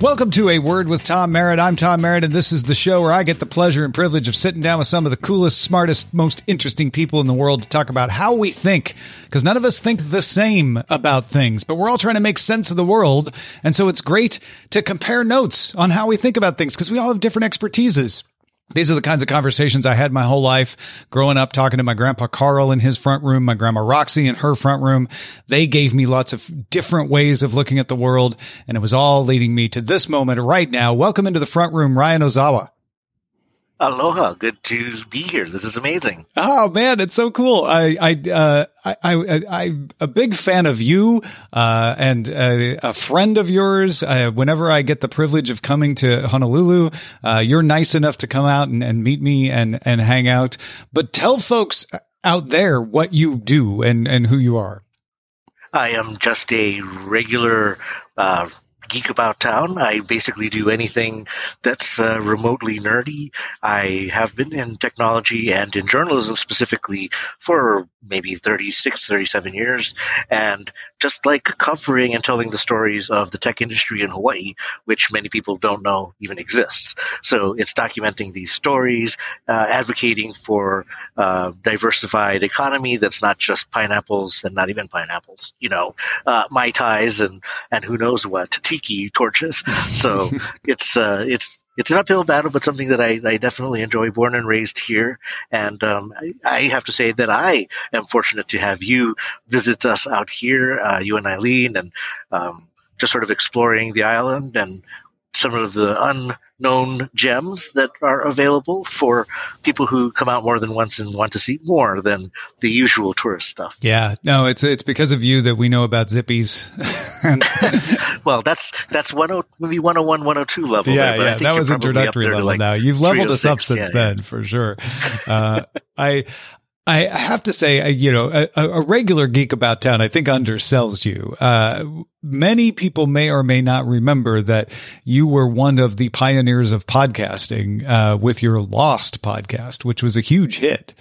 Welcome to A Word with Tom Merritt. I'm Tom Merritt, and this is the show where I get the pleasure and privilege of sitting down with some of the coolest, smartest, most interesting people in the world to talk about how we think, because none of us think the same about things, but we're all trying to make sense of the world. And so it's great to compare notes on how we think about things, because we all have different expertises. These are the kinds of conversations I had my whole life growing up, talking to my grandpa Carl in his front room, my grandma Roxy in her front room. They gave me lots of different ways of looking at the world, and it was all leading me to this moment right now. Welcome into the front room, Ryan Ozawa. Aloha. Good to be here. This is amazing. Oh man, it's so cool. I'm a big fan of you, and a friend of yours. Whenever I get the privilege of coming to Honolulu, you're nice enough to come out and meet me and hang out, but tell folks out there what you do and who you are. I am just a regular, geek about town. I basically do anything that's remotely nerdy. I have been in technology and in journalism specifically for maybe 36, 37 years, and just like covering and telling the stories of the tech industry in Hawaii, which many people don't know even exists. So it's documenting these stories, advocating for diversified economy that's not just pineapples and not even pineapples, Mai Tais and who knows what, tiki torches. So it's an uphill battle, but something that I definitely enjoy. Born and raised here. And I have to say that I am fortunate to have you visit us out here, you and Eileen, and just sort of exploring the island and some of the unknown gems that are available for people who come out more than once and want to see more than the usual tourist stuff. Yeah, no, it's because of you that we know about zippies. Well, that's 101, 102 level. Yeah, there, but yeah, I think that was introductory level. Like now you've leveled us up since then, for sure. I have to say, a regular geek about town, I think, undersells you. Many people may or may not remember that you were one of the pioneers of podcasting with your Lost podcast, which was a huge hit.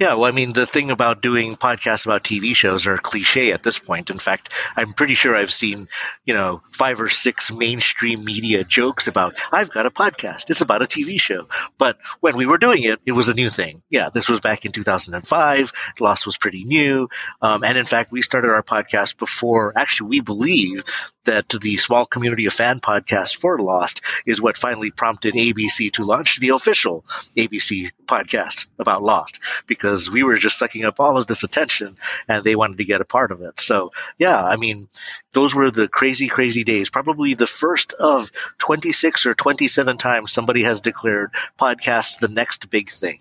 Yeah, well, I mean, the thing about doing podcasts about TV shows are cliche at this point. In fact, I'm pretty sure I've seen, 5 or 6 mainstream media jokes about, I've got a podcast, it's about a TV show. But when we were doing it, it was a new thing. Yeah, this was back in 2005. Lost was pretty new. And in fact, we started our podcast before, actually, we believe that the small community of fan podcasts for Lost is what finally prompted ABC to launch the official ABC podcast about Lost, because we were just sucking up all of this attention and they wanted to get a part of it. So, yeah, I mean, those were the crazy, crazy days. Probably the first of 26 or 27 times somebody has declared podcasts the next big thing.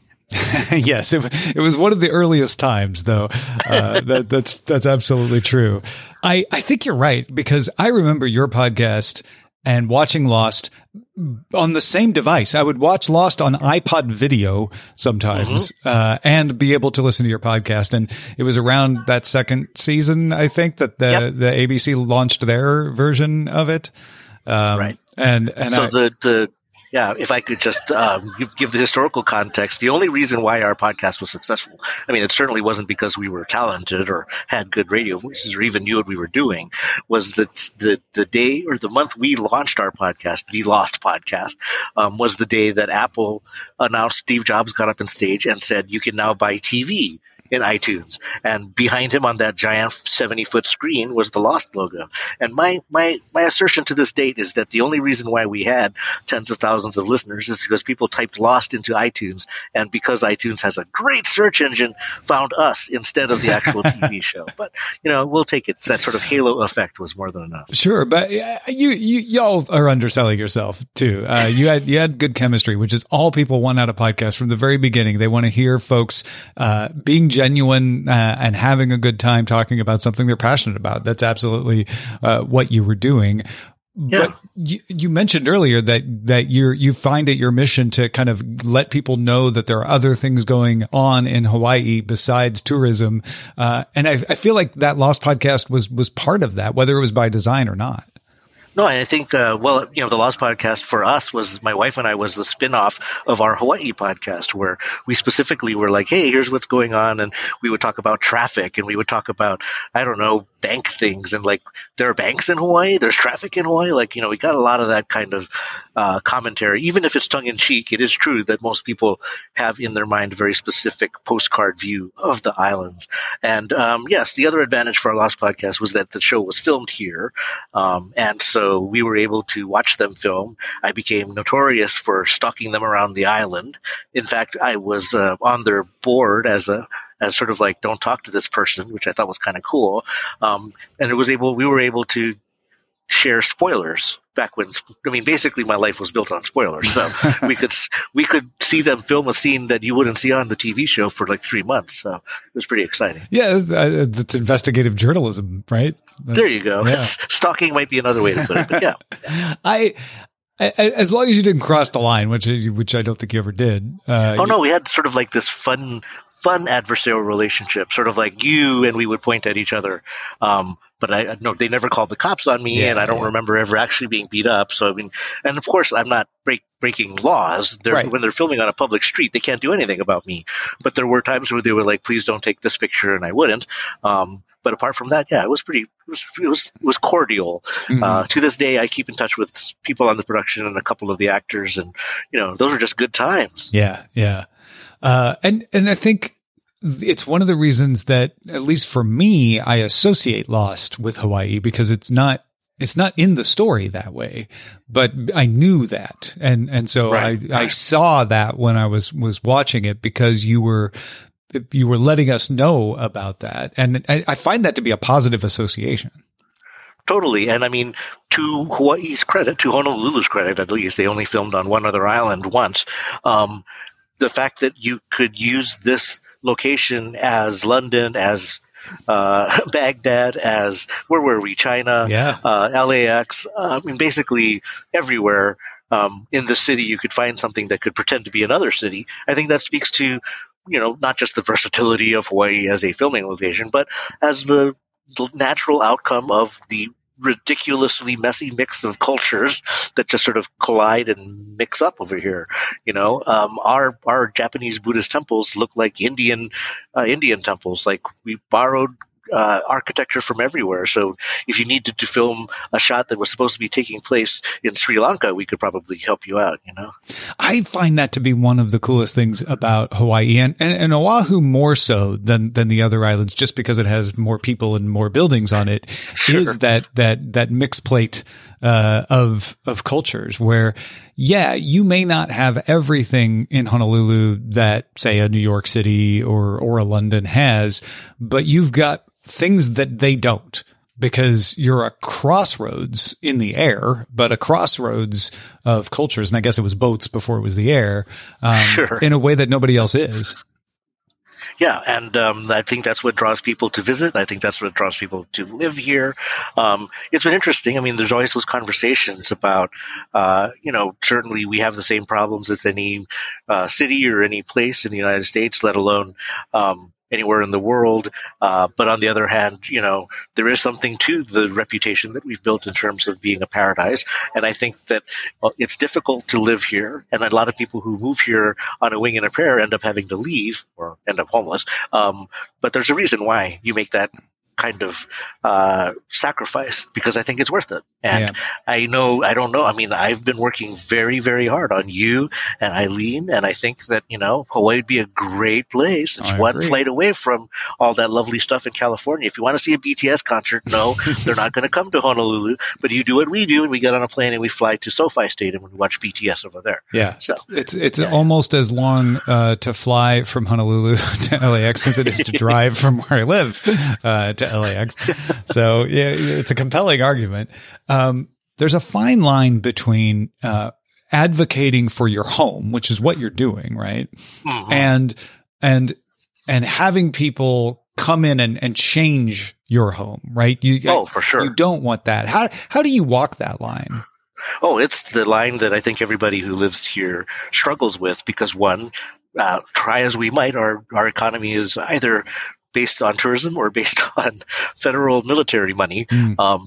Yes, it was one of the earliest times, though. That's absolutely true. I think you're right, because I remember your podcast and watching Lost on the same device. I would watch Lost on iPod video sometimes, and be able to listen to your podcast. And it was around that second season, I think, that the ABC launched their version of it. Right. And so yeah, if I could just give the historical context, the only reason why our podcast was successful, I mean, it certainly wasn't because we were talented or had good radio voices or even knew what we were doing, was that the day or the month we launched our podcast, the Lost podcast, was the day that Apple announced Steve Jobs got up on stage and said, you can now buy TV in iTunes. And behind him on that giant 70-foot screen was the Lost logo. And my assertion to this date is that the only reason why we had tens of thousands of listeners is because people typed Lost into iTunes, and because iTunes has a great search engine, found us instead of the actual TV show. But, you know, we'll take it. That sort of halo effect was more than enough. Sure. But y'all are underselling yourself too. You had good chemistry, which is all people want out of podcasts from the very beginning. They want to hear folks being genuine and having a good time talking about something they're passionate about. That's absolutely what you were doing. Yeah. But you mentioned earlier that you find it your mission to kind of let people know that there are other things going on in Hawaii besides tourism. And I feel like that Lost podcast was part of that, whether it was by design or not. No, and I think, the Lost podcast for us was, my wife and I, was the spin-off of our Hawaii podcast, where we specifically were like, hey, here's what's going on. And we would talk about traffic, and we would talk about, I don't know, bank things. And like, there are banks in Hawaii, there's traffic in Hawaii. Like, you know, we got a lot of that kind of commentary. Even if it's tongue-in-cheek, it is true that most people have in their mind a very specific postcard view of the islands. And yes, the other advantage for our Lost podcast was that the show was filmed here. And so we were able to watch them film. I became notorious for stalking them around the island. In fact, I was on their board as sort of like, don't talk to this person, which I thought was kind of cool. And we were able to share spoilers back when, I mean, basically my life was built on spoilers. So we could see them film a scene that you wouldn't see on the TV show for like 3 months. So it was pretty exciting. Yeah. That's investigative journalism, right? There you go. Yeah. Stalking might be another way to put it, but yeah. As long as you didn't cross the line, which I don't think you ever did. No, we had sort of like this fun adversarial relationship, sort of like you and we would point at each other. But they never called the cops on me, and I don't remember ever actually being beat up. So, I mean, and of course, I'm not breaking laws. When they're filming on a public street, they can't do anything about me. But there were times where they were like, please don't take this picture, and I wouldn't. But apart from that, yeah, it was cordial. Mm-hmm. To this day, I keep in touch with people on the production and a couple of the actors, and, you know, those are just good times. Yeah, yeah. And I think it's one of the reasons that, at least for me, I associate Lost with Hawaii, because it's not in the story that way, but I knew that. And so I saw that when I was watching it, because you were letting us know about that. And I find that to be a positive association. Totally. And I mean, to Hawaii's credit, to Honolulu's credit, at least, they only filmed on one other island once. The fact that you could use this location as London, as Baghdad, as where were we? China, LAX. I mean, basically everywhere in the city, you could find something that could pretend to be another city. I think that speaks to, you know, not just the versatility of Hawaii as a filming location, but as the natural outcome of the ridiculously messy mix of cultures that just sort of collide and mix up over here. You know, our Japanese Buddhist temples look like Indian temples. Like, we borrowed architecture from everywhere. So if you needed to film a shot that was supposed to be taking place in Sri Lanka, we could probably help you out, you know? I find that to be one of the coolest things about Hawaii, and Oahu more so than the other islands, just because it has more people and more buildings on it, is that mixed plate of cultures where, yeah, you may not have everything in Honolulu that, say, a New York City or a London has, but you've got things that they don't, because you're a crossroads in the air, but a crossroads of cultures. And I guess it was boats before it was the air, in a way that nobody else is. Yeah, and I think that's what draws people to visit. I think that's what draws people to live here. It's been interesting. I mean, there's always those conversations about, certainly we have the same problems as any city or any place in the United States, let alone anywhere in the world. But on the other hand, you know, there is something to the reputation that we've built in terms of being a paradise. And I think that it's difficult to live here. And a lot of people who move here on a wing and a prayer end up having to leave or end up homeless. But there's a reason why you make that kind of sacrifice because I think it's worth it. And I don't know. I mean, I've been working very, very hard on you and Eileen, and I think that, you know, Hawaii would be a great place. It's one flight away from all that lovely stuff in California. If you want to see a BTS concert, no, they're not going to come to Honolulu, but you do what we do, and we get on a plane and we fly to SoFi Stadium and watch BTS over there. Yeah. So it's almost as long to fly from Honolulu to LAX as it is to drive from where I live to LAX. So yeah, it's a compelling argument. There's a fine line between advocating for your home, which is what you're doing, right? Mm-hmm. And having people come in and change your home, right? For sure. You don't want that. How do you walk that line? Oh, it's the line that I think everybody who lives here struggles with because one, try as we might, our economy is either based on tourism or based on federal military money.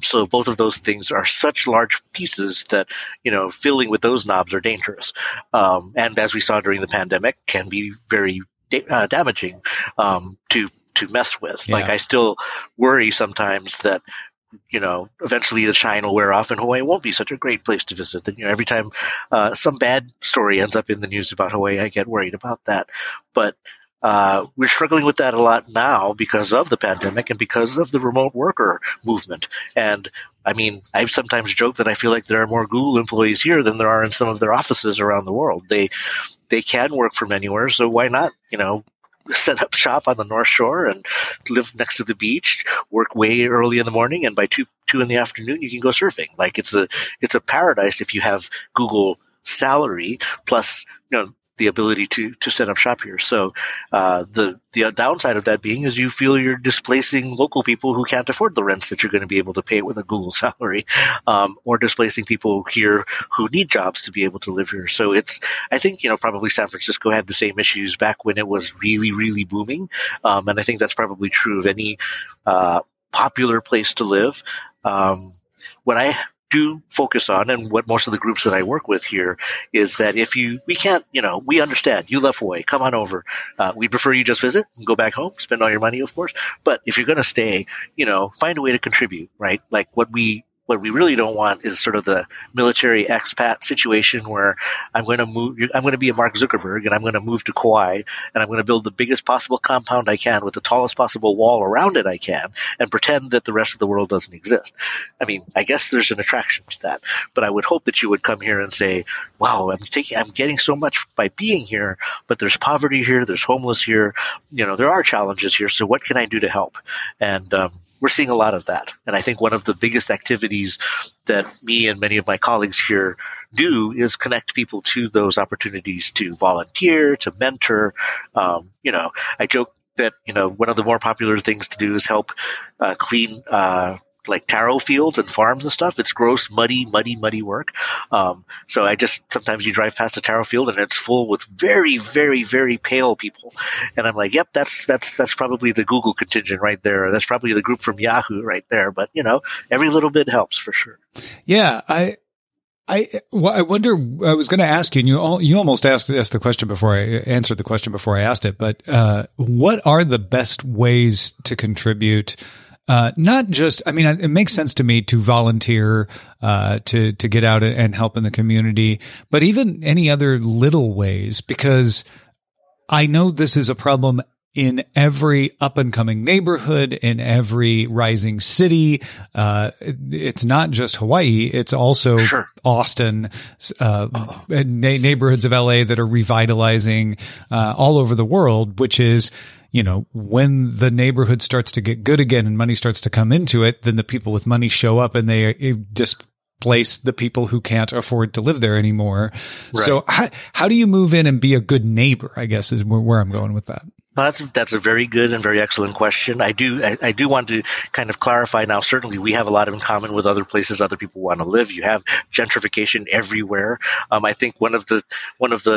So both of those things are such large pieces that, you know, filling with those knobs are dangerous. And as we saw during the pandemic, can be very damaging to mess with. Yeah. Like I still worry sometimes that, you know, eventually the shine will wear off and Hawaii won't be such a great place to visit. That, you know, every time some bad story ends up in the news about Hawaii, I get worried about that. But we're struggling with that a lot now because of the pandemic and because of the remote worker movement. And I mean, I sometimes joke that I feel like there are more Google employees here than there are in some of their offices around the world. They can work from anywhere, so why not, you know, set up shop on the North Shore and live next to the beach, work way early in the morning, and by 2 in the afternoon you can go surfing. Like it's a paradise if you have Google salary plus, you know, the ability to set up shop here. So the downside of that being is you feel you're displacing local people who can't afford the rents that you're going to be able to pay with a Google salary, or displacing people here who need jobs to be able to live here. So it's, I think, you know, probably San Francisco had the same issues back when it was really, really booming. And I think that's probably true of any popular place to live. When I do focus on, and what most of the groups that I work with here is that we can't, you know, we understand you left Hawaii, come on over. We prefer you just visit and go back home, spend all your money, of course. But if you're going to stay, you know, find a way to contribute, right? Like what we really don't want is sort of the military expat situation where I'm going to be a Mark Zuckerberg and I'm going to move to Kauai and I'm going to build the biggest possible compound I can with the tallest possible wall around it I can and pretend that the rest of the world doesn't exist. I mean, I guess there's an attraction to that, but I would hope that you would come here and say, wow, I'm getting so much by being here, but there's poverty here, there's homeless here, you know, there are challenges here. So what can I do to help? And, we're seeing a lot of that. And I think one of the biggest activities that me and many of my colleagues here do is connect people to those opportunities to volunteer, to mentor. You know, I joke that, you know, one of the more popular things to do is help clean like taro fields and farms and stuff. It's gross, muddy work. So I just, sometimes you drive past a taro field and it's full with very, very, very pale people. And I'm like, yep, that's probably the Google contingent right there. That's probably the group from Yahoo right there. But you know, every little bit helps for sure. Yeah. I wonder, I was going to ask you, and you almost asked the question before I asked it, but what are the best ways to contribute? Not just, I mean, it makes sense to me to volunteer, to get out and help in the community, but even any other little ways, because I know this is a problem in every up and coming neighborhood, in every rising city. It's not just Hawaii. It's also Austin, neighborhoods of LA that are revitalizing, all over the world, which is, you know, when the neighborhood starts to get good again and money starts to come into it, then the people with money show up and they displace the people who can't afford to live there anymore. Right. So how do you move in and be a good neighbor, I guess, is where I'm going with that. Well, that's a very good and very excellent question. I do want to kind of clarify now, certainly we have a lot in common with other places other people want to live. You have gentrification everywhere. I think one of the,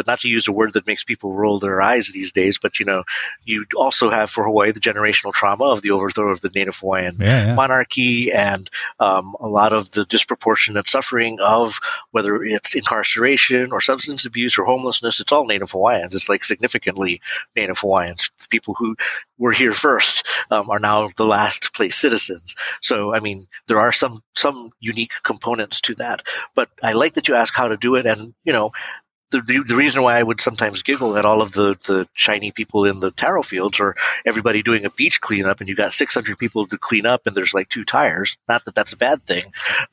not to use a word that makes people roll their eyes these days, but you know, you also have for Hawaii the generational trauma of the overthrow of the native Hawaiian monarchy and a lot of the disproportionate suffering of whether it's incarceration or substance abuse or homelessness. It's all native Hawaiians. It's like significantly native Hawaiians. the people who were here first are now the last place citizens. So, I mean, there are some unique components to that. But I like that you ask how to do it. And, you know, the reason why I would sometimes giggle at all of the shiny people in the taro fields or everybody doing a beach cleanup and you got 600 people to clean up and there's like 2 tires. Not that that's a bad thing,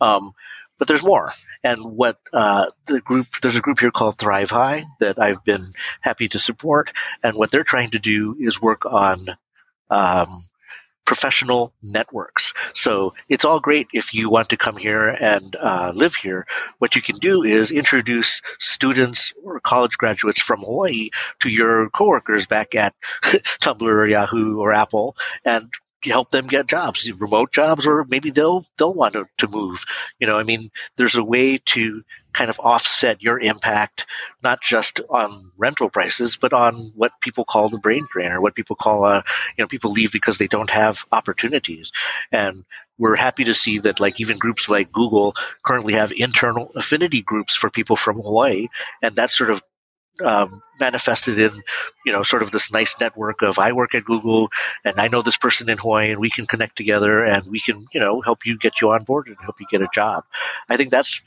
but there's more. And what there's a group here called Thrive High that I've been happy to support. And what they're trying to do is work on professional networks. So it's all great if you want to come here and live here. What you can do is introduce students or college graduates from Hawaii to your coworkers back at Tumblr or Yahoo or Apple and help them get jobs, remote jobs, or maybe they'll want to move. You know, I mean, there's a way to kind of offset your impact, not just on rental prices, but on what people call the brain drain or what people call, people leave because they don't have opportunities. And we're happy to see that like even groups like Google currently have internal affinity groups for people from Hawaii. And that's sort of manifested in, you know, sort of this nice network of I work at Google and I know this person in Hawaii and we can connect together and we can, you know, help you get you on board and help you get a job. I think that's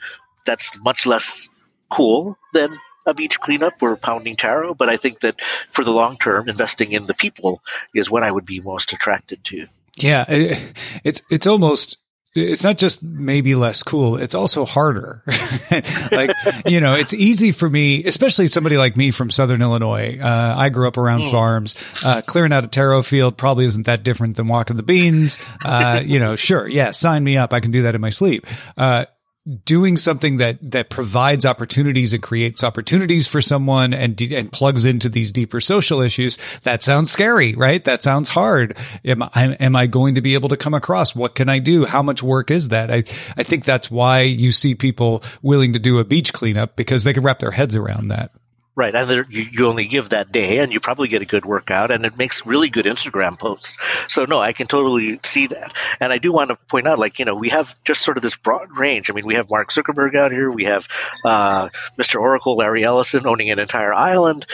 much less cool than a beach cleanup or pounding taro, but I think that for the long term, investing in the people is what I would be most attracted to. Yeah, it's almost. It's not just maybe less cool. It's also harder. Like, you know, it's easy for me, especially somebody like me from Southern Illinois. I grew up around farms, clearing out a taro field probably isn't that different than walking the beans. Sure. Yeah. Sign me up. I can do that in my sleep. Doing something that provides opportunities and creates opportunities for someone and plugs into these deeper social issues. That sounds scary, right? That sounds hard. Am I going to be able to come across? What can I do? How much work is that? I think that's why you see people willing to do a beach cleanup because they can wrap their heads around that. Right. Either you only give that day and you probably get a good workout and it makes really good Instagram posts. So, no, I can totally see that. And I do want to point out, like, you know, we have just sort of this broad range. I mean, we have Mark Zuckerberg out here. We have Mr. Oracle, Larry Ellison owning an entire island.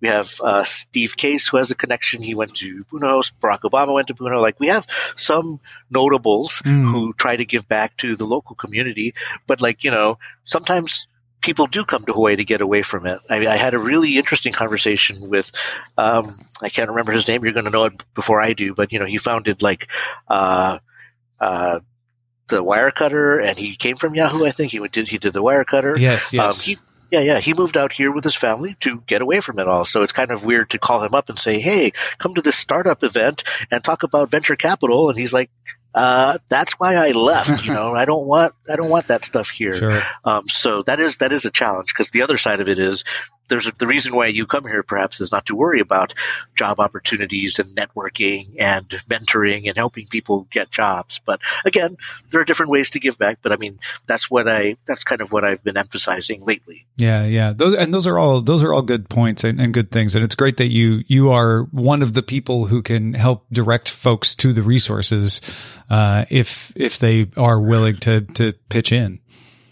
We have Steve Case, who has a connection. He went to Punahou. Barack Obama went to Punahou. Like, we have some notables who try to give back to the local community. But, like, you know, sometimes people do come to Hawaii to get away from it. I had a really interesting conversation with, I can't remember his name. You're going to know it before I do, but you know, he founded like, the Wirecutter and he came from Yahoo. I think he did the Wirecutter. Yes. He moved out here with his family to get away from it all. So it's kind of weird to call him up and say, hey, come to this startup event and talk about venture capital. And he's like, that's why I left, you know, I don't want that stuff here. Sure. So that is a challenge because the other side of it is the reason why you come here perhaps is not to worry about job opportunities and networking and mentoring and helping people get jobs. But again, there are different ways to give back. But I mean, that's kind of what I've been emphasizing lately. Yeah. Those are all good points and good things. And it's great that you are one of the people who can help direct folks to the resources if they are willing to pitch in.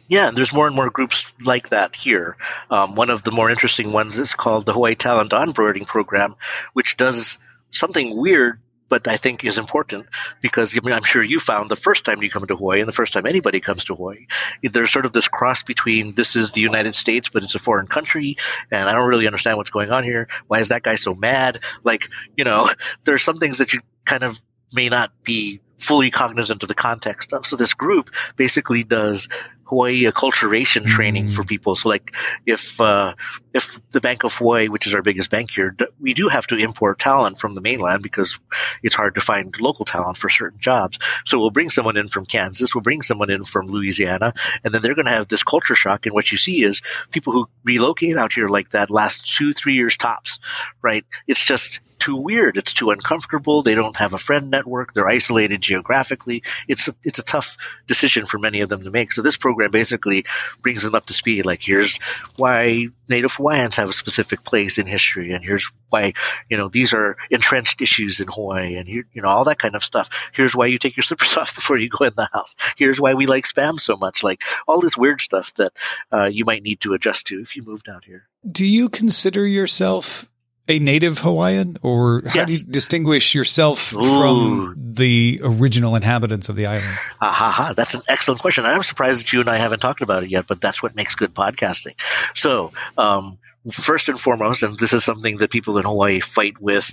Yeah, and there's more and more groups like that here. One of the more interesting ones is called the Hawaii Talent Onboarding Program, which does something weird, but I think is important because, I mean, I'm sure you found the first time you come to Hawaii and the first time anybody comes to Hawaii, there's sort of this cross between this is the United States, but it's a foreign country, and I don't really understand what's going on here. Why is that guy so mad? Like, you know, there's some things that you kind of may not be fully cognizant of the context of. So this group basically does Hawaii acculturation training for people. So like if the Bank of Hawaii, which is our biggest bank here, we do have to import talent from the mainland because it's hard to find local talent for certain jobs. So we'll bring someone in from Kansas, we'll bring someone in from Louisiana, and then they're going to have this culture shock. And what you see is people who relocate out here like that last 2-3 years tops, right? It's just too weird. It's too uncomfortable. They don't have a friend network. They're isolated geographically. It's a tough decision for many of them to make. So this program basically brings them up to speed. Like, here's why Native Hawaiians have a specific place in history, and here's why, you know, these are entrenched issues in Hawaii, and here, you know, all that kind of stuff. Here's why you take your slippers off before you go in the house. Here's why we like spam so much. Like all this weird stuff that you might need to adjust to if you moved out here. Do you consider yourself a native Hawaiian, or how do you distinguish yourself from the original inhabitants of the island? That's an excellent question. I'm surprised that you and I haven't talked about it yet, but that's what makes good podcasting. So, first and foremost, and this is something that people in Hawaii fight with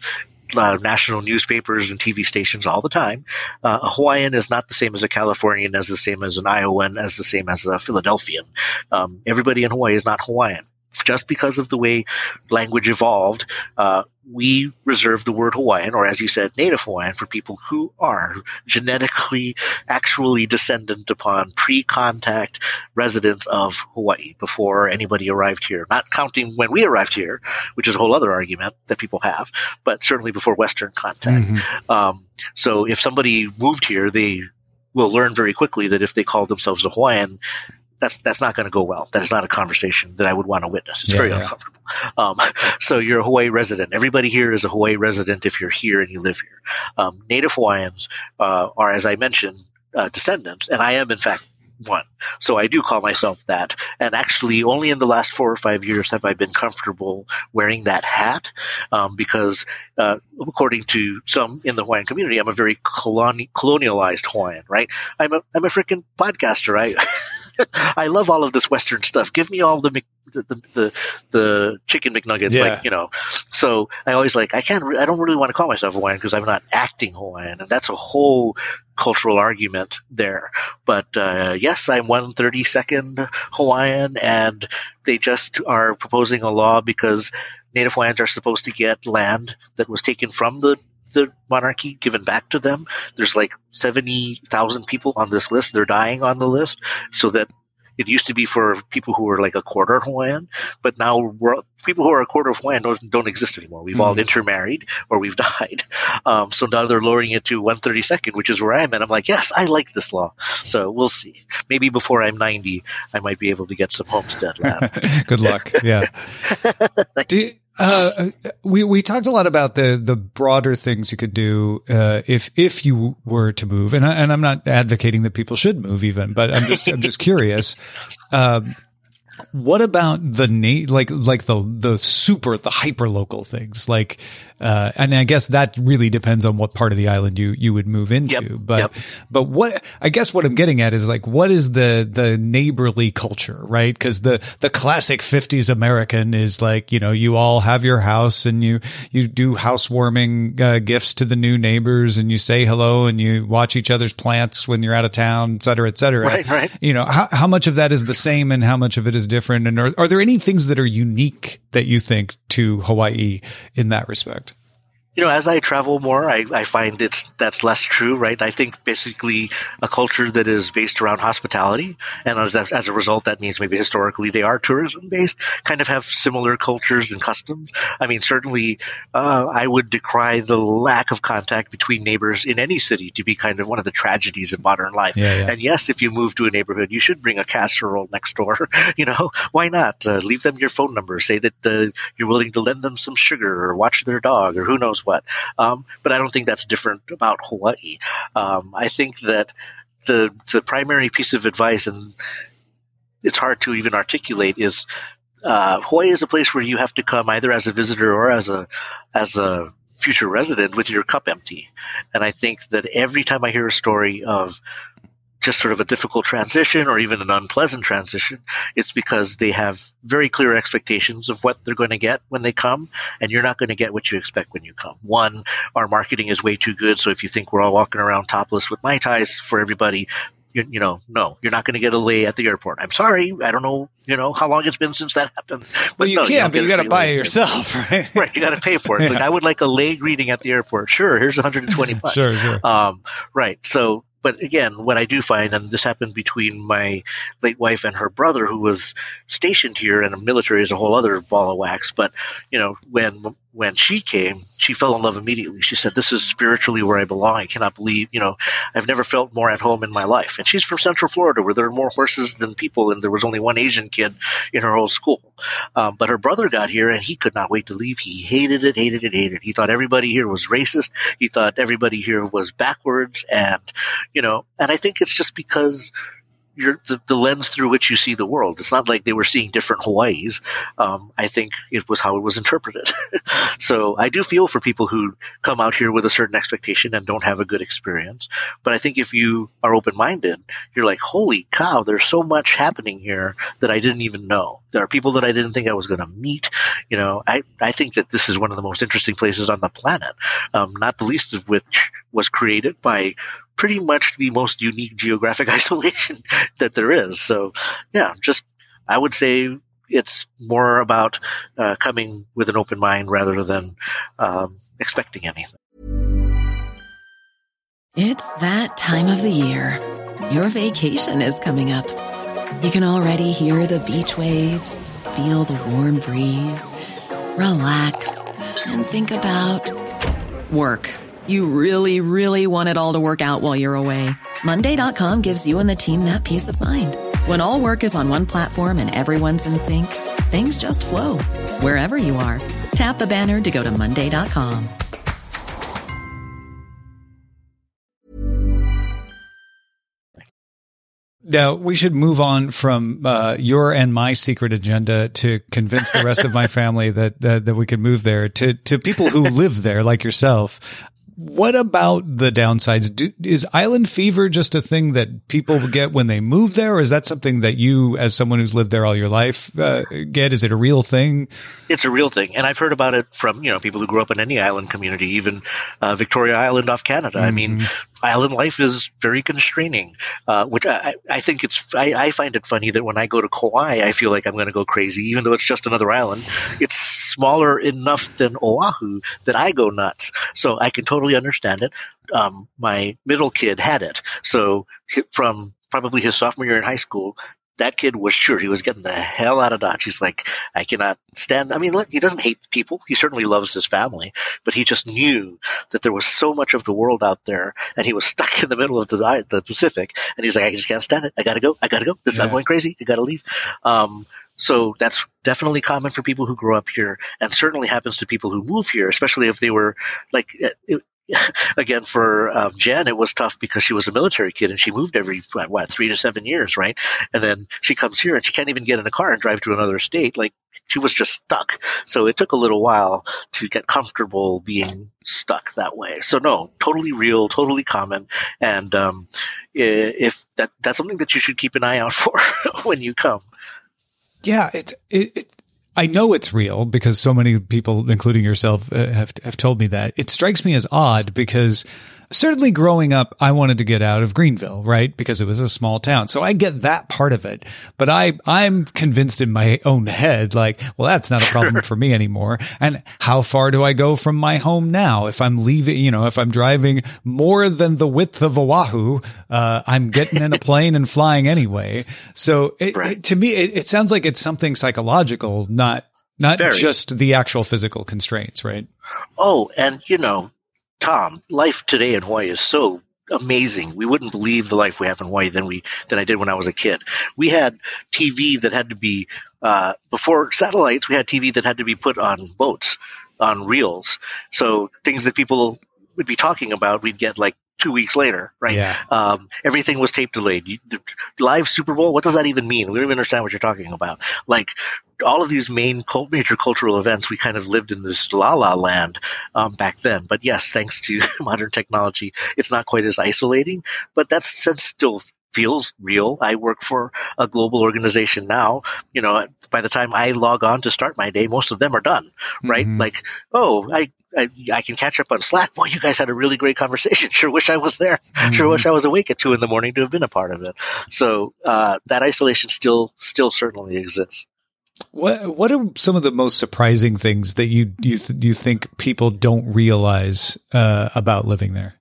national newspapers and TV stations all the time, a Hawaiian is not the same as a Californian, as the same as an Iowan, as the same as a Philadelphian. Everybody in Hawaii is not Hawaiian. Just because of the way language evolved, we reserve the word Hawaiian, or as you said, native Hawaiian, for people who are genetically actually descendant upon pre-contact residents of Hawaii before anybody arrived here. Not counting when we arrived here, which is a whole other argument that people have, but certainly before Western contact. Mm-hmm. So if somebody moved here, they will learn very quickly that if they call themselves a Hawaiian, that's not going to go well. That is not a conversation that I would want to witness. It's very uncomfortable. So you're a Hawaii resident. Everybody here is a Hawaii resident if you're here and you live here. Native Hawaiians are, as I mentioned, descendants, and I am, in fact, one. So I do call myself that. And actually, only in the last 4 or 5 years have I been comfortable wearing that hat, because according to some in the Hawaiian community, I'm a very colonialized Hawaiian, right? I'm a freaking podcaster. I love all of this Western stuff. Give me all the chicken McNuggets, like, you know. So I always I don't really want to call myself Hawaiian because I'm not acting Hawaiian, and that's a whole cultural argument there. But yes, I'm 1/32nd Hawaiian, and they just are proposing a law because Native Hawaiians are supposed to get land that was taken from the monarchy given back to them. There's 70,000 people on this list. They're dying on the list, so that it used to be for people who were a quarter Hawaiian, but now people who are a quarter Hawaiian don't exist anymore. We've all intermarried or we've died. So now they're lowering it to 1/32nd, which is where I am. And I'm like, yes, I like this law. So we'll see. Maybe before I'm 90, I might be able to get some homestead land. Good luck. Yeah. We talked a lot about the broader things you could do if you were to move, and I'm not advocating that people should move even, but I'm just curious. What about the the hyper local things? And I guess that really depends on what part of the island you would move into. Yep, but what I guess what I'm getting at is what is the neighborly culture, right? Because the classic 50s American is you all have your house and you do housewarming gifts to the new neighbors, and you say hello, and you watch each other's plants when you're out of town, et cetera, et cetera. Right. You know, how much of that is the same and how much of it is different, and are there any things that are unique that you think to Hawaii in that respect? You know, as I travel more, I find that's less true, right? I think basically a culture that is based around hospitality, and as a result, that means maybe historically they are tourism-based, kind of have similar cultures and customs. I mean, certainly I would decry the lack of contact between neighbors in any city to be kind of one of the tragedies of modern life. Yeah. And yes, if you move to a neighborhood, you should bring a casserole next door. You know, why not? Leave them your phone number. Say that you're willing to lend them some sugar or watch their dog or who knows what. But I don't think that's different about Hawaii. I think that the primary piece of advice, and it's hard to even articulate, is Hawaii is a place where you have to come either as a visitor or as a future resident with your cup empty. And I think that every time I hear a story of just sort of a difficult transition or even an unpleasant transition, it's because they have very clear expectations of what they're going to get when they come, and you're not going to get what you expect when you come. One, our marketing is way too good, so if you think we're all walking around topless with Mai Tais for everybody, no, you're not going to get a lay at the airport. I'm sorry. I don't know, how long it's been since that happened. But you can't, but you got to buy it yourself, right? Right. You got to pay for it. It's I would like a lay greeting at the airport. Sure. Here's $120. Sure. Right. So, but again, what I do find, and this happened between my late wife and her brother, who was stationed here, and the military is a whole other ball of wax. But, when she came, she fell in love immediately. She said, this is spiritually where I belong. I cannot believe, I've never felt more at home in my life. And she's from Central Florida, where there are more horses than people, and there was only one Asian kid in her whole school. But her brother got here, and he could not wait to leave. He hated it. He thought everybody here was racist. He thought everybody here was backwards. And I think it's just because the lens through which you see the world. It's not like they were seeing different Hawaiis. I think it was how it was interpreted. So I do feel for people who come out here with a certain expectation and don't have a good experience. But I think if you are open-minded, you're like, holy cow, there's so much happening here that I didn't even know. There are people that I didn't think I was going to meet. You know, I think that this is one of the most interesting places on the planet, not the least of which was created by pretty much the most unique geographic isolation that there is. So, yeah, just I would say it's more about coming with an open mind rather than expecting anything. It's that time of the year. Your vacation is coming up. You can already hear the beach waves, feel the warm breeze, relax, and think about work. You really, really want it all to work out while you're away. Monday.com gives you and the team that peace of mind. When all work is on one platform and everyone's in sync, things just flow. Wherever you are, tap the banner to go to Monday.com. Now, we should move on from your and my secret agenda to convince the rest of my family that we could move there to people who live there like yourself. What about the downsides? Is island fever just a thing that people get when they move there? Or is that something that you, as someone who's lived there all your life, get? Is it a real thing? It's a real thing. And I've heard about it from, you know, people who grew up in any island community, even Victoria Island off Canada. Mm-hmm. I mean, island life is very constraining, which I think I find it funny that when I go to Kauai, I feel like I'm going to go crazy, even though it's just another island. It's smaller enough than Oahu that I go nuts. So I can totally understand it. My middle kid had it. So from probably his sophomore year in high school, that kid was sure he was getting the hell out of Dodge. He's like, I cannot stand. I mean, look, he doesn't hate people. He certainly loves his family, but he just knew that there was so much of the world out there, and he was stuck in the middle of the Pacific. And he's like, I just can't stand it. I gotta go. I'm going crazy. I gotta leave. So that's definitely common for people who grow up here, and certainly happens to people who move here, especially if they were like. Again, for Jen, it was tough because she was a military kid and she moved every 3 to 7 years, right? And then she comes here and she can't even get in a car and drive to another state. Like, she was just stuck. So it took a little while to get comfortable being stuck that way. So no, totally real, totally common. And if that's something that you should keep an eye out for when you come. Yeah, I know it's real because so many people, including yourself, have told me that. It strikes me as odd because certainly growing up, I wanted to get out of Greenville, right? Because it was a small town. So I get that part of it. But I'm convinced in my own head, like, well, that's not a problem for me anymore. And how far do I go from my home now? If I'm leaving, you know, if I'm driving more than the width of Oahu, I'm getting in a plane and flying anyway. So to me, it sounds like it's something psychological, not very. Just the actual physical constraints, right? Oh, and you know, Tom, life today in Hawaii is so amazing. We wouldn't believe the life we have in Hawaii than I did when I was a kid. We had TV that had to be before satellites. We had TV that had to be put on boats, on reels. So things that people would be talking about, we'd get like 2 weeks later, right? Yeah. Everything was tape delayed. The live Super Bowl, what does that even mean? We don't even understand what you're talking about. Like, all of these main major cultural events, we kind of lived in this la-la land back then. But yes, thanks to modern technology, it's not quite as isolating, but that sense still feels real. I work for a global organization now. You know, by the time I log on to start my day, most of them are done, right? Mm-hmm. Like, oh, I can catch up on Slack. Boy, you guys had a really great conversation. Sure wish I was there. Mm-hmm. Sure wish I was awake at 2 a.m. to have been a part of it. So that isolation still certainly exists. What are some of the most surprising things that you think people don't realize about living there?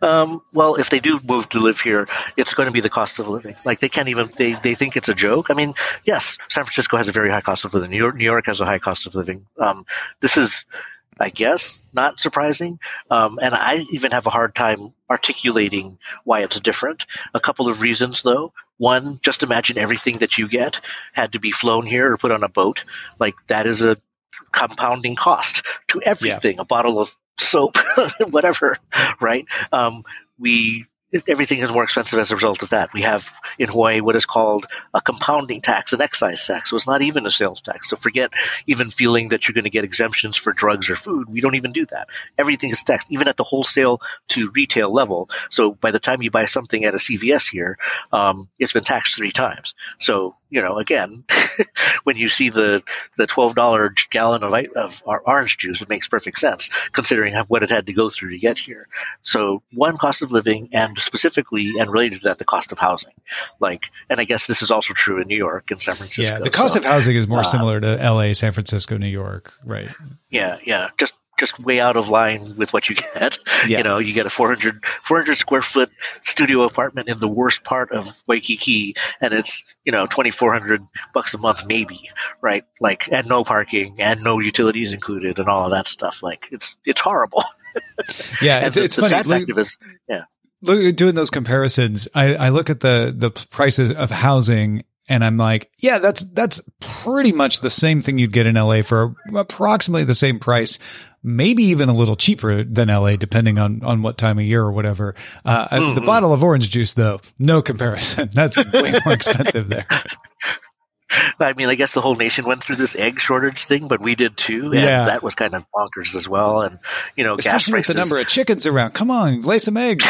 Well, if they do move to live here, it's going to be the cost of living. Like, they can't even, they think it's a joke. I mean, yes, San Francisco has a very high cost of living. New York has a high cost of living. This is, I guess, not surprising. And I even have a hard time articulating why it's different. A couple of reasons, though. One, just imagine everything that you get had to be flown here or put on a boat. Like, that is a compounding cost to everything. Yeah. A bottle of soap, whatever, right? We everything is more expensive as a result of that. We have in Hawaii what is called a compounding tax, an excise tax. So it's not even a sales tax. So forget even feeling that you're going to get exemptions for drugs or food. We don't even do that. Everything is taxed, even at the wholesale to retail level. So by the time you buy something at a CVS here, it's been taxed 3 times. So, you know, again, when you see the $12 gallon of orange juice, it makes perfect sense considering what it had to go through to get here. So one, cost of living, and specifically and related to that, the cost of housing. And I guess this is also true in New York and San Francisco. Yeah, the cost of housing is more similar to LA, San Francisco, New York, right? Yeah, yeah, just way out of line with what you get. Yeah. You know, you get a 400 square foot studio apartment in the worst part of Waikiki, and it's, you know, $2,400 a month, maybe, right? And no parking and no utilities included and all of that stuff. It's horrible. Yeah, it's funny. The sad fact is, yeah. Doing those comparisons, I look at the prices of housing and I'm like, yeah, that's pretty much the same thing you'd get in LA for approximately the same price, maybe even a little cheaper than LA, depending on what time of year or whatever. The bottle of orange juice, though, no comparison. That's way more expensive there. I mean, I guess the whole nation went through this egg shortage thing, but we did too. And that was kind of bonkers as well. And, you know, especially gas prices. With the number of chickens around. Come on, lay some eggs.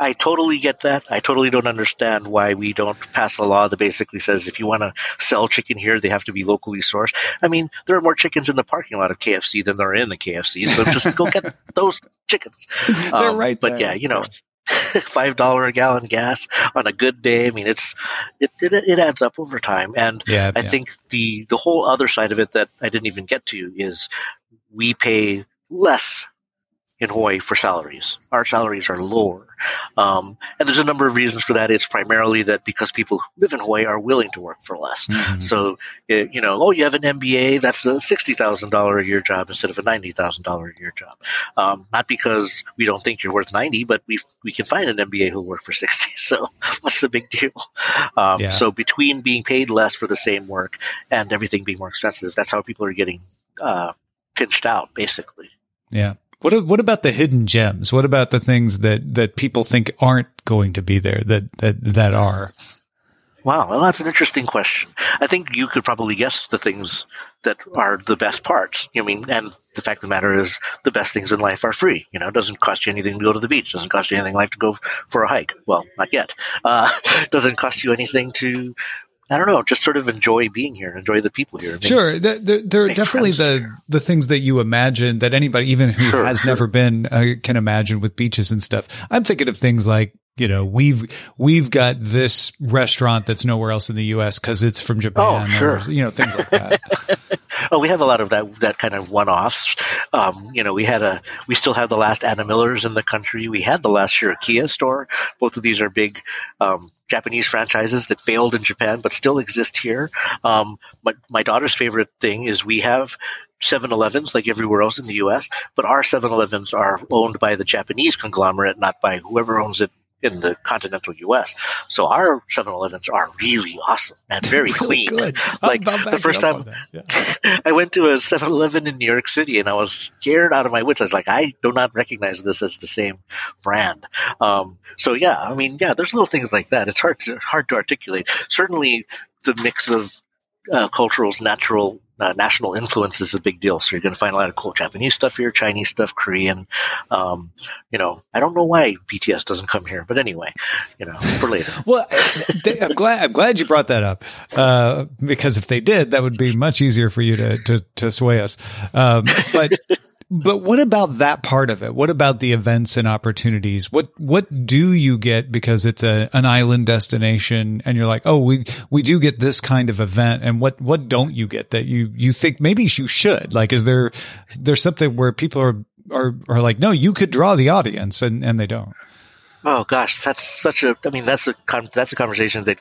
I totally get that. I totally don't understand why we don't pass a law that basically says if you want to sell chicken here, they have to be locally sourced. I mean, there are more chickens in the parking lot of KFC than there are in the KFC. So just go get those chickens. They're right there. But yeah, you know. $5 a gallon gas on a good day. I mean, it adds up over time. And I think the whole other side of it that I didn't even get to is we pay less in Hawaii for salaries. Our salaries are lower. And there's a number of reasons for that. It's primarily that because people who live in Hawaii are willing to work for less. Mm-hmm. So, you know, you have an MBA, that's a $60,000 a year job instead of a $90,000 a year job. Not because we don't think you're worth 90, but we can find an MBA who'll work for 60. So what's the big deal? So between being paid less for the same work and everything being more expensive, that's how people are getting pinched out, basically. Yeah. What about the hidden gems? What about the things that people think aren't going to be there that are? Wow, well, that's an interesting question. I think you could probably guess the things that are the best parts. I mean, and the fact of the matter is the best things in life are free. You know, it doesn't cost you anything to go to the beach. It doesn't cost you anything in life to go for a hike. Well, not yet. It doesn't cost you anything to – I don't know, just sort of enjoy being here, enjoy the people here. Sure. There are definitely the things that you imagine that anybody, even who has never been, can imagine with beaches and stuff. I'm thinking of things like, you know, we've got this restaurant that's nowhere else in the U.S. because it's from Japan. Oh, sure. Or, you know, things like that. Oh, we have a lot of that kind of one-offs. You know, we still have the last Anna Miller's in the country. We had the last Shirakiya store. Both of these are big Japanese franchises that failed in Japan but still exist here. My daughter's favorite thing is we have 7-Elevens like everywhere else in the U.S., but our 7-Elevens are owned by the Japanese conglomerate, not by whoever owns it in the continental U.S. So our 7-Elevens are really awesome and very really clean. Good. Like the first time I went to a 7-Eleven in New York City and I was scared out of my wits. I was like, I do not recognize this as the same brand. There's little things like that. It's hard to articulate. Certainly the mix of culturals, national influence is a big deal. So you're going to find a lot of cool Japanese stuff here, Chinese stuff, Korean. You know, I don't know why BTS doesn't come here, but anyway, you know, for later. Well, I'm glad you brought that up because if they did, that would be much easier for you to sway us. But what about that part of it? What about the events and opportunities? What do you get because it's an island destination and you're like, oh, we do get this kind of event, and what don't you get that you think maybe you should? Like, is there's something where people are like, no, you could draw the audience and they don't? Oh gosh, that's a conversation that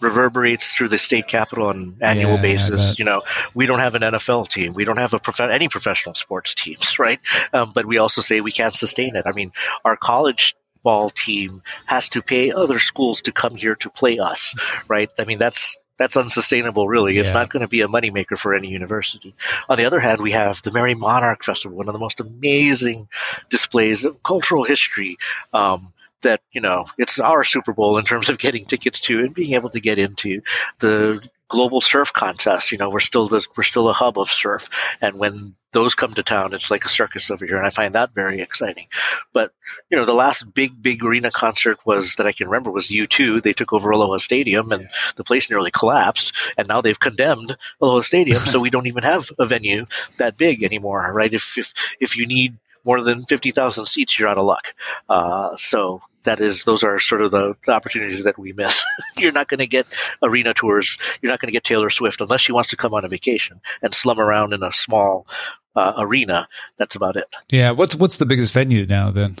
reverberates through the state capital on an annual basis. You know, we don't have an NFL team. We don't have any professional sports teams, right? But we also say we can't sustain it. I mean, our college ball team has to pay other schools to come here to play us, right? I mean, that's unsustainable, really. It's not going to be a moneymaker for any university. On the other hand, we have the Merry Monarch Festival, one of the most amazing displays of cultural history that, you know, it's our Super Bowl in terms of getting tickets to and being able to get into the global surf contest. You know, we're still a hub of surf, and when those come to town, it's like a circus over here, and I find that very exciting. But you know, the last big arena concert was that I can remember was U2. They took over Aloha Stadium, and the place nearly collapsed, and now they've condemned Aloha Stadium, so we don't even have a venue that big anymore, right? If you need more than 50,000 seats, you're out of luck. So those are sort of the opportunities that we miss. You're not going to get arena tours. You're not going to get Taylor Swift unless she wants to come on a vacation and slum around in a small arena. That's about it. Yeah. What's the biggest venue now then?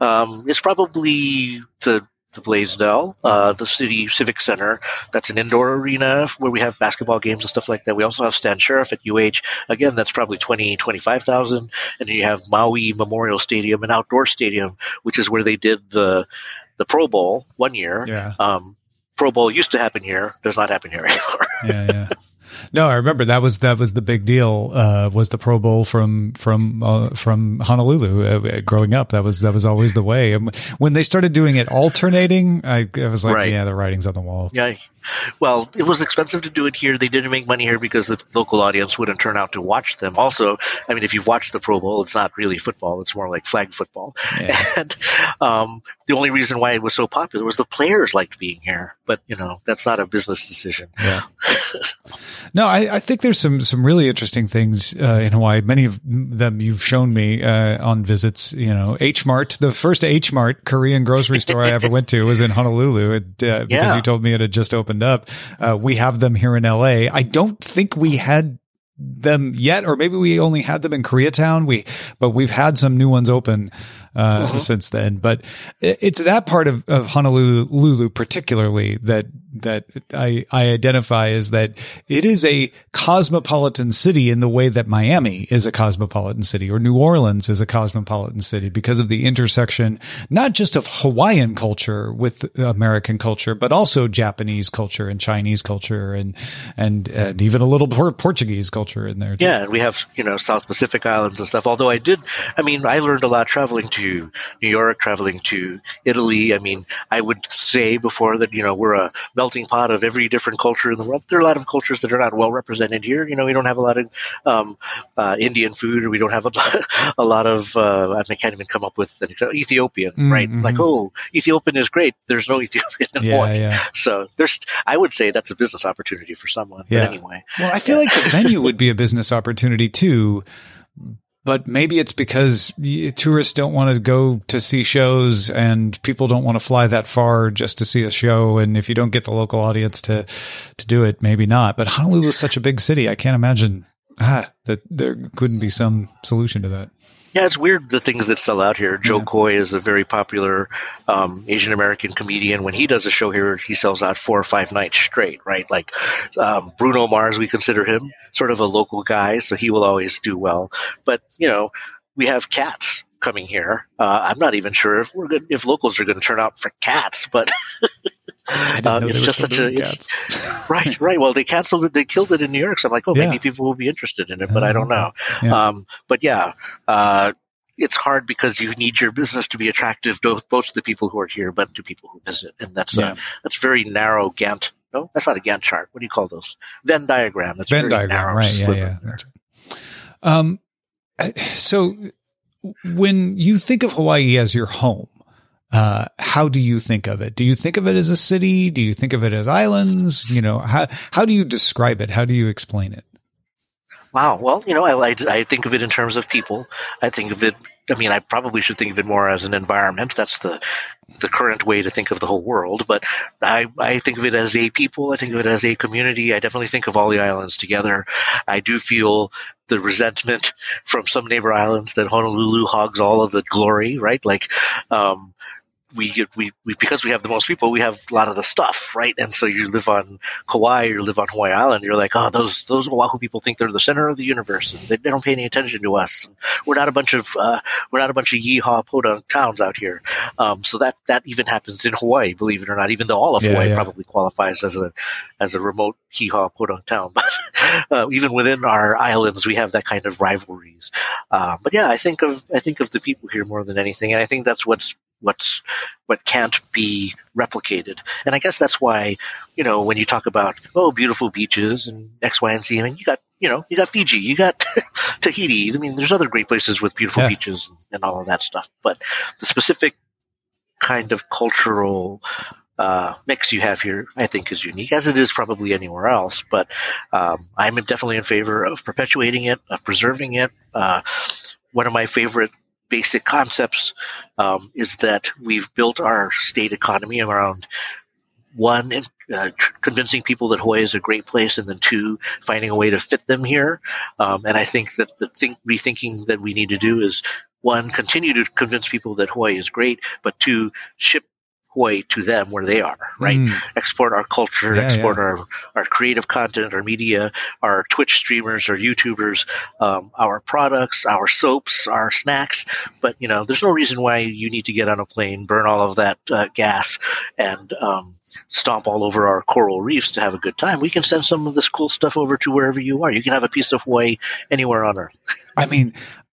It's probably the Blaisdell, the City Civic Center. That's an indoor arena where we have basketball games and stuff like that. We also have Stan Sheriff at UH. Again, that's probably 25,000. And then you have Maui Memorial Stadium, an outdoor stadium, which is where they did the Pro Bowl one year. Yeah. Pro Bowl used to happen here. Does not happen here anymore. Yeah. No, I remember that was the big deal. Was the Pro Bowl from Honolulu? Growing up, that was always the way. And when they started doing it alternating, I was like, right. Yeah, the writing's on the wall. Yeah. Well, it was expensive to do it here. They didn't make money here because the local audience wouldn't turn out to watch them. Also, I mean, if you've watched the Pro Bowl, it's not really football. It's more like flag football. Yeah. And the only reason why it was so popular was the players liked being here. But, you know, that's not a business decision. Yeah. No, I think there's some really interesting things in Hawaii. Many of them you've shown me on visits. You know, H Mart, the first H Mart Korean grocery store I ever went to was in Honolulu. Because you told me it had just opened up. We have them here in LA. I don't think we had them yet, or maybe we only had them in Koreatown. But we've had some new ones open since then. But it's that part of Honolulu particularly that I identify is that it is a cosmopolitan city in the way that Miami is a cosmopolitan city or New Orleans is a cosmopolitan city because of the intersection, not just of Hawaiian culture with American culture, but also Japanese culture and Chinese culture and even a little Portuguese culture in there too. Yeah. And we have, you know, South Pacific Islands and stuff. Although I learned a lot traveling to New York, traveling to Italy. I mean, I would say before that, you know, we're a melting pot of every different culture in the world. There are a lot of cultures that are not well represented here. You know, we don't have a lot of Indian food, or we don't have a lot of I can't even come up with an Ethiopian, right? Mm-hmm. Like, oh, Ethiopian is great. There's no Ethiopian in Hawaii. Yeah. So I would say that's a business opportunity for someone. Yeah. But anyway. Well, I feel like the venue would be a business opportunity too. But maybe it's because tourists don't want to go to see shows and people don't want to fly that far just to see a show. And if you don't get the local audience to do it, maybe not. But Honolulu is such a big city. I can't imagine that there couldn't be some solution to that. Yeah, it's weird the things that sell out here. Joe Coy is a very popular Asian American comedian. When he does a show here, he sells out 4 or 5 nights straight, right? Like Bruno Mars, we consider him sort of a local guy, so he will always do well. But, you know, we have Cats coming here. I'm not even sure if locals are going to turn out for Cats, but it's just such a right. Well, they canceled it. They killed it in New York. So I'm like, maybe people will be interested in it, but I don't know. Yeah. It's hard because you need your business to be attractive to both the people who are here, but to people who visit. And that's very narrow Gantt. No, that's not a Gantt chart. What do you call those? Venn diagram. That's Venn diagram, narrow. Right. Yeah. That's right. So when you think of Hawaii as your home, how do you think of it? Do you think of it as a city? Do you think of it as islands? You know, how do you describe it? How do you explain it? Wow. Well, you know, I think of it in terms of people. I think of it. I mean, I probably should think of it more as an environment. That's the current way to think of the whole world. But I think of it as a people. I think of it as a community. I definitely think of all the islands together. I do feel the resentment from some neighbor islands that Honolulu hogs all of the glory, right? Like, we because we have the most people, we have a lot of the stuff, right? And so you live on Kauai, you live on Hawaii Island, you're like, oh, those Oahu people think they're the center of the universe, and they don't pay any attention to us. We're not a bunch of yeehaw podunk towns out here. So that even happens in Hawaii, believe it or not. Even though all of Hawaii probably qualifies as a remote yeehaw podunk town, but even within our islands, we have that kind of rivalries. But I think of the people here more than anything, and I think that's what's what can't be replicated. And I guess that's why, you know, when you talk about, oh, beautiful beaches and X, Y, and Z, I mean, you got Fiji, you got Tahiti. I mean, there's other great places with beautiful beaches and all of that stuff. But the specific kind of cultural mix you have here, I think, is unique, as it is probably anywhere else. But I'm definitely in favor of perpetuating it, of preserving it. One of my favorite basic concepts is that we've built our state economy around convincing people that Hawaii is a great place, and then two, finding a way to fit them here. And I think that the rethinking that we need to do is, one, continue to convince people that Hawaii is great, but two, ship Hawaii to them where they are, right? Export our culture, our creative content, our media, our Twitch streamers, our YouTubers, our products, our soaps, our snacks. But, you know, there's no reason why you need to get on a plane, burn all of that gas, and stomp all over our coral reefs to have a good time. We can send some of this cool stuff over to wherever you are. You can have a piece of Hawaii anywhere on Earth. I mean,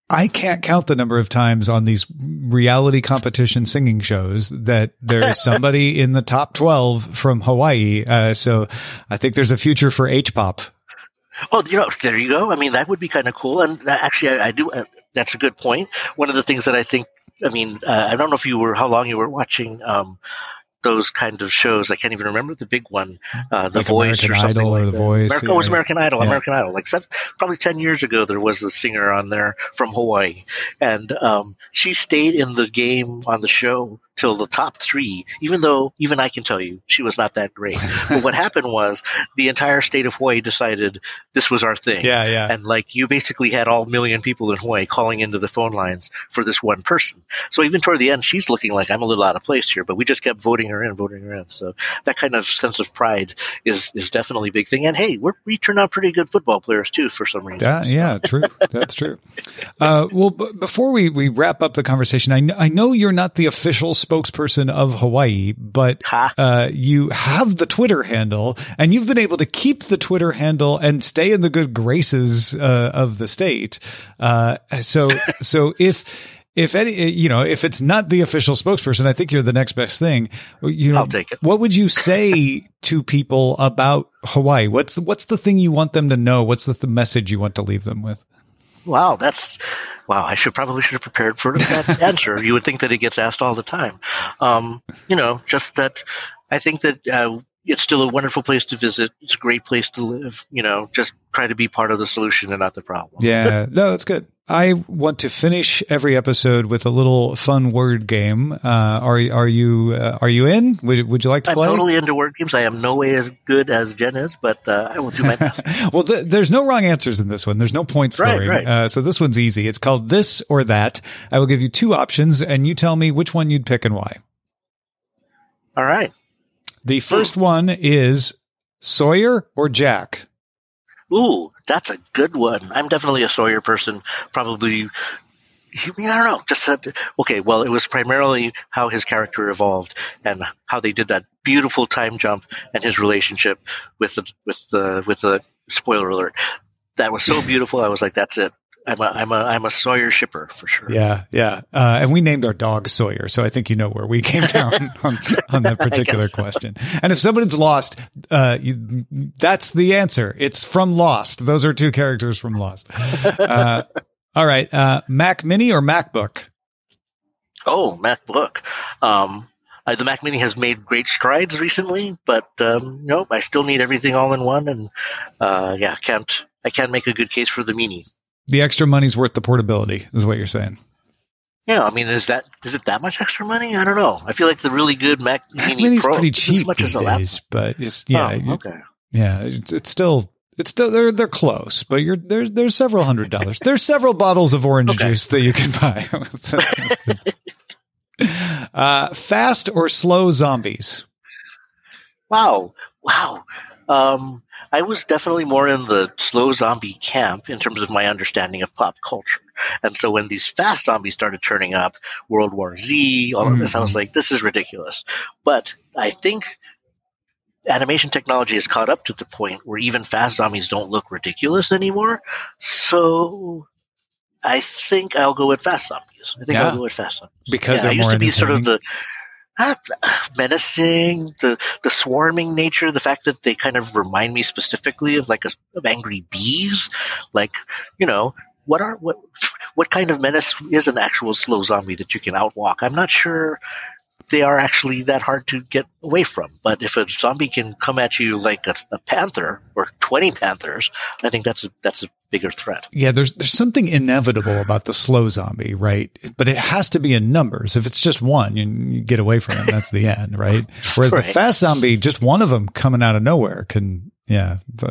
I can't count the number of times on these reality competition singing shows that there is somebody in the top 12 from Hawaii. So I think there's a future for H-pop. Oh, you know, there you go. I mean, that would be kind of cool. And that, actually, I do. That's a good point. One of the things that I think, I mean, I don't know if you were, how long you were watching those kind of shows. I can't even remember the big one, The like Voice American or something Idol like or the that. Voice, it was American Idol. Yeah. American Idol. Like probably 10 years ago, there was a singer on there from Hawaii, and she stayed in the game on the show till the top three, even though even I can tell you she was not that great. But what happened was the entire state of Hawaii decided this was our thing. Yeah, yeah. And like you basically had all million people in Hawaii calling into the phone lines for this one person. So even toward the end, she's looking like, I'm a little out of place here, but we just kept voting her in. So that kind of sense of pride is definitely a big thing. And hey, we turn out pretty good football players too, for some reason. Yeah, true. That's true. Well, before we wrap up the conversation, I know you're not the official spokesperson of Hawaii, but you have the Twitter handle, and you've been able to keep the Twitter handle and stay in the good graces of the state. So if any, you know, if it's not the official spokesperson, I think you're the next best thing. You know, I'll take it. What would you say to people about Hawaii? What's the thing you want them to know? What's the message you want to leave them with? Wow, I should have prepared for that answer. You would think that it gets asked all the time. You know, just that I think that it's still a wonderful place to visit. It's a great place to live. You know, just try to be part of the solution and not the problem. Yeah, no, that's good. I want to finish every episode with a little fun word game. Are you in? Would you like to play? I'm totally into word games. I am no way as good as Jen is, but I will do my best. Well, there's no wrong answers in this one. There's no point scoring. Right. So this one's easy. It's called This or That. I will give you two options, and you tell me which one you'd pick and why. All right. The first one is Sawyer or Jack? Ooh, that's a good one. I'm definitely a Sawyer person. Probably, I don't know. Just said, okay, well, it was primarily how his character evolved and how they did that beautiful time jump and his relationship with the spoiler alert. That was so beautiful. I was like, that's it. I'm a Sawyer shipper for sure. Yeah. And we named our dog Sawyer, so I think you know where we came down on that particular question. And if someone's lost, that's the answer. It's from Lost. Those are two characters from Lost. All right. Mac Mini or MacBook? Oh, MacBook. The Mac Mini has made great strides recently, but nope, I still need everything all in one, and I can't make a good case for the Mini. The extra money's worth the portability, is what you're saying. Yeah, I mean, is it that much extra money? I don't know. I feel like the really good Mac Mini Pro pretty cheap as much as a laptop, but it's still they're close, but there's several $100. There's several bottles of orange juice that you can buy. Fast or slow zombies? Wow. I was definitely more in the slow zombie camp in terms of my understanding of pop culture. And so when these fast zombies started turning up, World War Z, all of this, I was like, this is ridiculous. But I think animation technology has caught up to the point where even fast zombies don't look ridiculous anymore. So I think I'll go with fast zombies. I'll go with fast zombies. Because they're more entertaining. I used to be sort of the menacing, the swarming nature, the fact that they kind of remind me specifically of of angry bees. What kind of menace is an actual slow zombie that you can outwalk? I'm not sure they are actually that hard to get away from. But if a zombie can come at you like a panther or 20 panthers, I think that's a bigger threat. Yeah, there's something inevitable about the slow zombie, right? But it has to be in numbers. If it's just one, you get away from it, that's the end, right? Whereas the fast zombie, just one of them coming out of nowhere can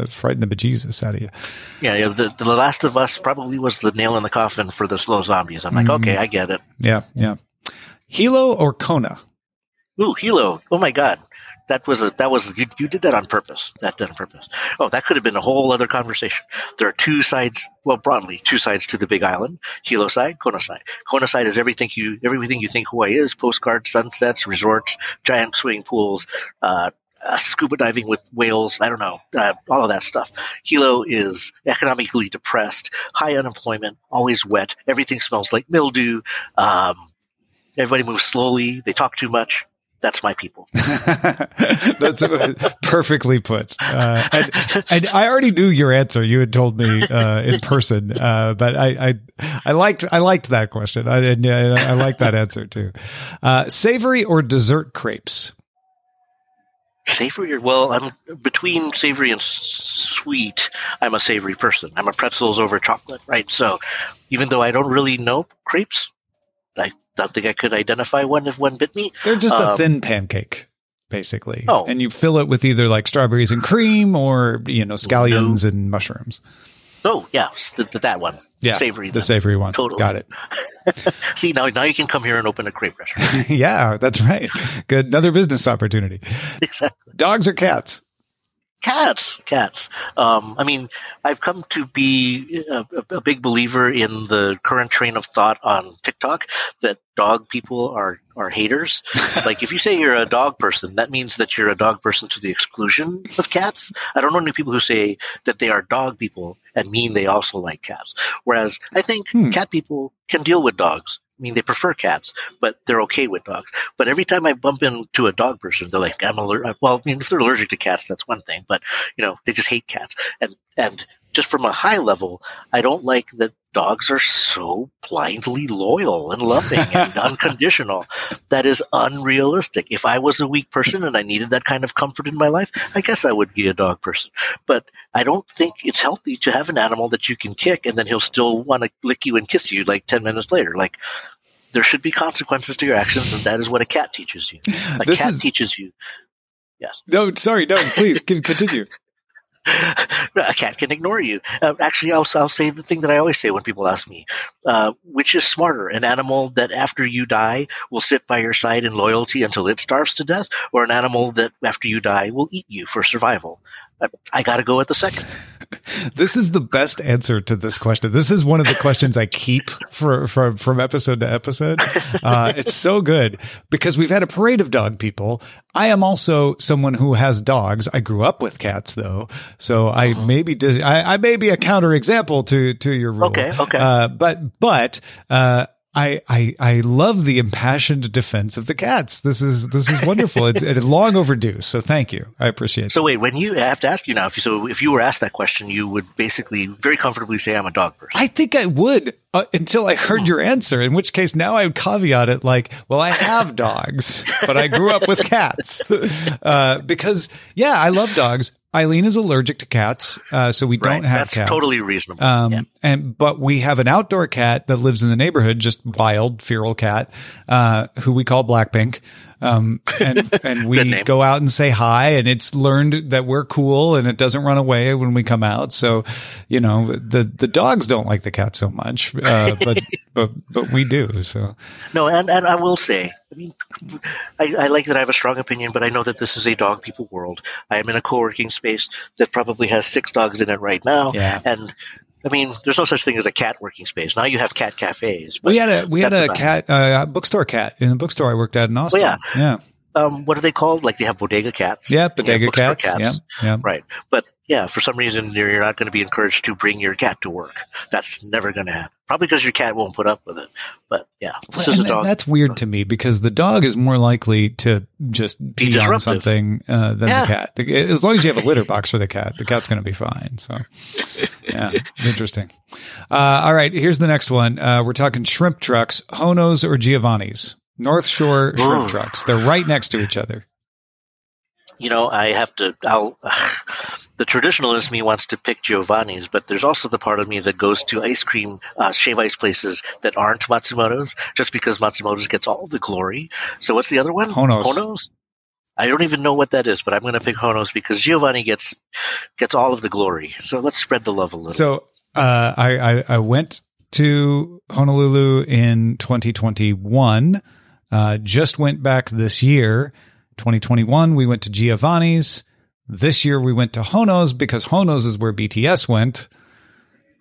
frighten the bejesus out of you. Yeah, The Last of Us probably was the nail in the coffin for the slow zombies. I'm like, okay, I get it. Yeah. Hilo or Kona? Ooh, Hilo. Oh my God. You did that on purpose. Oh, that could have been a whole other conversation. There are two sides, well, broadly, two sides to the Big Island: Hilo side, Kona side. Kona side is everything you think Hawaii is: postcards, sunsets, resorts, giant swimming pools, scuba diving with whales, I don't know, all of that stuff. Hilo is economically depressed, high unemployment, always wet, everything smells like mildew, everybody moves slowly, they talk too much. That's my people. That's perfectly put. And I already knew your answer. You had told me in person, but I liked that question. I like that answer too. Savory or dessert crepes? Savory? Well, I'm between savory and sweet. I'm a savory person. I'm a pretzels over chocolate, right? So even though I don't really know crepes, I don't think I could identify one if one bit me. They're just a thin pancake, basically. Oh. And you fill it with either strawberries and cream or, scallions and mushrooms. Oh, yeah, that one. Yeah, savory. The savory one. Totally. Got it. See, now you can come here and open a crepe restaurant. Yeah, that's right. Good. Another business opportunity. Exactly. Dogs or cats? Cats. I've come to be a big believer in the current train of thought on TikTok that dog people are haters. Like, if you say you're a dog person, that means that you're a dog person to the exclusion of cats. I don't know any people who say that they are dog people and mean they also like cats. Whereas I think cat people can deal with dogs. They prefer cats, but they're okay with dogs. But every time I bump into a dog person, they're like, I'm allergic. Well, if they're allergic to cats, that's one thing. But, they just hate cats. And just from a high level, I don't like that dogs are so blindly loyal and loving and unconditional. That is unrealistic. If I was a weak person and I needed that kind of comfort in my life, I guess I would be a dog person. But I don't think it's healthy to have an animal that you can kick and then he'll still want to lick you and kiss you 10 minutes later. There should be consequences to your actions, and that is what a cat teaches you. Teaches you. Yes. No, sorry. No, please continue. A cat can ignore you. I'll say the thing that I always say when people ask me, which is smarter, an animal that after you die will sit by your side in loyalty until it starves to death, or an animal that after you die will eat you for survival? I got to go with the second. This is the best answer to this question. This is one of the questions I keep from episode to episode. It's so good because we've had a parade of dog people. I am also someone who has dogs. I grew up with cats, though, so I may be a counterexample to your rule. Okay. I love the impassioned defense of the cats. This is wonderful. It's long overdue. So thank you. I appreciate it. So wait, I have to ask you now, if you were asked that question, you would basically very comfortably say I'm a dog person. I think I would until I heard your answer, in which case now I would caveat it I have dogs, but I grew up with cats because I love dogs. Eileen is allergic to cats, so we don't have cats. That's totally reasonable. But we have an outdoor cat that lives in the neighborhood, just wild, feral cat, who we call Blackpink. And we go out and say hi, and it's learned that we're cool and it doesn't run away when we come out. So, the dogs don't like the cat so much, but we do. So no, and I will say, I like that I have a strong opinion, but I know that this is a dog people world. I am in a co-working space that probably has 6 dogs in it right now. Yeah. And there's no such thing as a cat working space. Now you have cat cafes. We had a cat, bookstore cat in the bookstore I worked at in Austin. Well, yeah. What are they called? They have bodega cats. Yeah, bodega cats. Right. But Yeah, for some reason, you're not going to be encouraged to bring your cat to work. That's never going to happen. Probably because your cat won't put up with it. But yeah, this is a dog. That's weird to me because the dog is more likely to just pee on something than the cat. As long as you have a litter box for the cat's going to be fine. So yeah, interesting. All right, here's the next one. We're talking shrimp trucks, Hono's or Giovanni's. North Shore shrimp trucks. They're right next to each other. You know, the traditionalist me wants to pick Giovanni's, but there's also the part of me that goes to ice cream, shave ice places that aren't Matsumoto's, just because Matsumoto's gets all the glory. So what's the other one? Hono's. I don't even know what that is, but I'm going to pick Hono's because Giovanni gets all of the glory. So let's spread the love a little. So I went to Honolulu in 2021, just went back this year. 2021, we went to Giovanni's. This year, we went to Hono's because Hono's is where BTS went.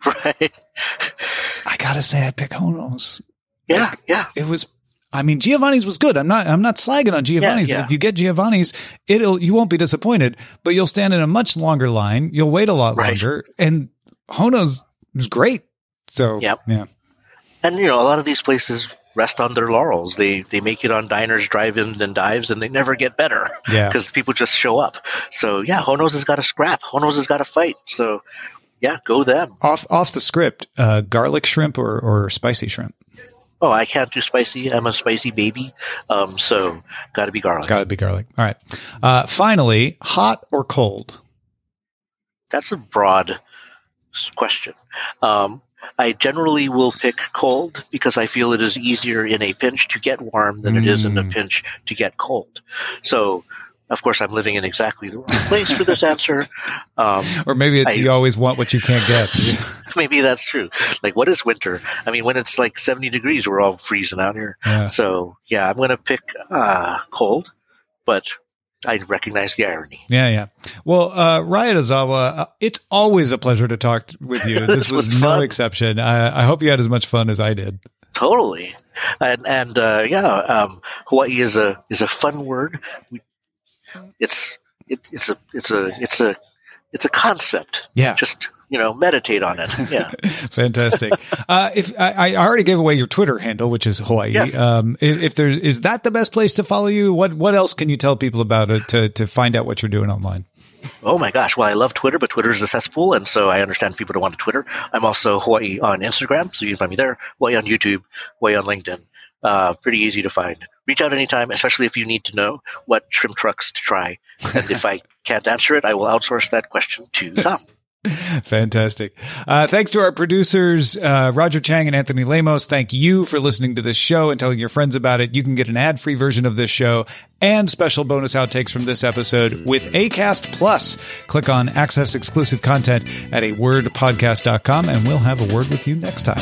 Right. I gotta say, I pick Hono's. Yeah, like, yeah. It was. I mean, Giovanni's was good. I'm not slagging on Giovanni's. Yeah, yeah. If you get Giovanni's, you won't be disappointed. But you'll stand in a much longer line. You'll wait a lot longer. And Hono's was great. So yeah. And you know, a lot of these places rest on their laurels. They make it on diners, drive-in, and dives, and they never get better because people just show up. So yeah, Hono's has got to scrap. Hono's has got to fight. So yeah, go them. Off the script, garlic shrimp or spicy shrimp? Oh, I can't do spicy. I'm a spicy baby. So got to be garlic. Got to be garlic. All right. Finally, hot or cold? That's a broad question. I generally will pick cold because I feel it is easier in a pinch to get warm than it is in a pinch to get cold. So, of course, I'm living in exactly the wrong place for this answer. Or maybe it's you always want what you can't get. Maybe that's true. Like, what is winter? I mean, when it's like 70 degrees, we're all freezing out here. Yeah. So, yeah, I'm going to pick cold, but I recognize the irony. Yeah, yeah. Well, Ryan Ozawa, it's always a pleasure to talk with you. This was no exception. I hope you had as much fun as I did. Totally. And Hawaii is a fun word. It's a concept. Yeah. Just, you know, meditate on it. Yeah. Fantastic. If I already gave away your Twitter handle, which is Hawaii. Yes. If there is that the best place to follow you, what else can you tell people about it to find out what you're doing online? Oh my gosh. Well, I love Twitter, but Twitter is a cesspool. And so I understand people don't want to Twitter. I'm also Hawaii on Instagram. So you can find me there. Hawaii on YouTube, Hawaii on LinkedIn. Pretty easy to find. Reach out anytime, especially if you need to know what shrimp trucks to try. And if I can't answer it, I will outsource that question to Tom. Fantastic. Thanks to our producers, Roger Chang and Anthony Lemos. Thank you for listening to this show and telling your friends about it. You can get an ad-free version of this show and special bonus outtakes from this episode with Acast Plus. Click on Access Exclusive Content at awordpodcast.com, and we'll have a word with you next time.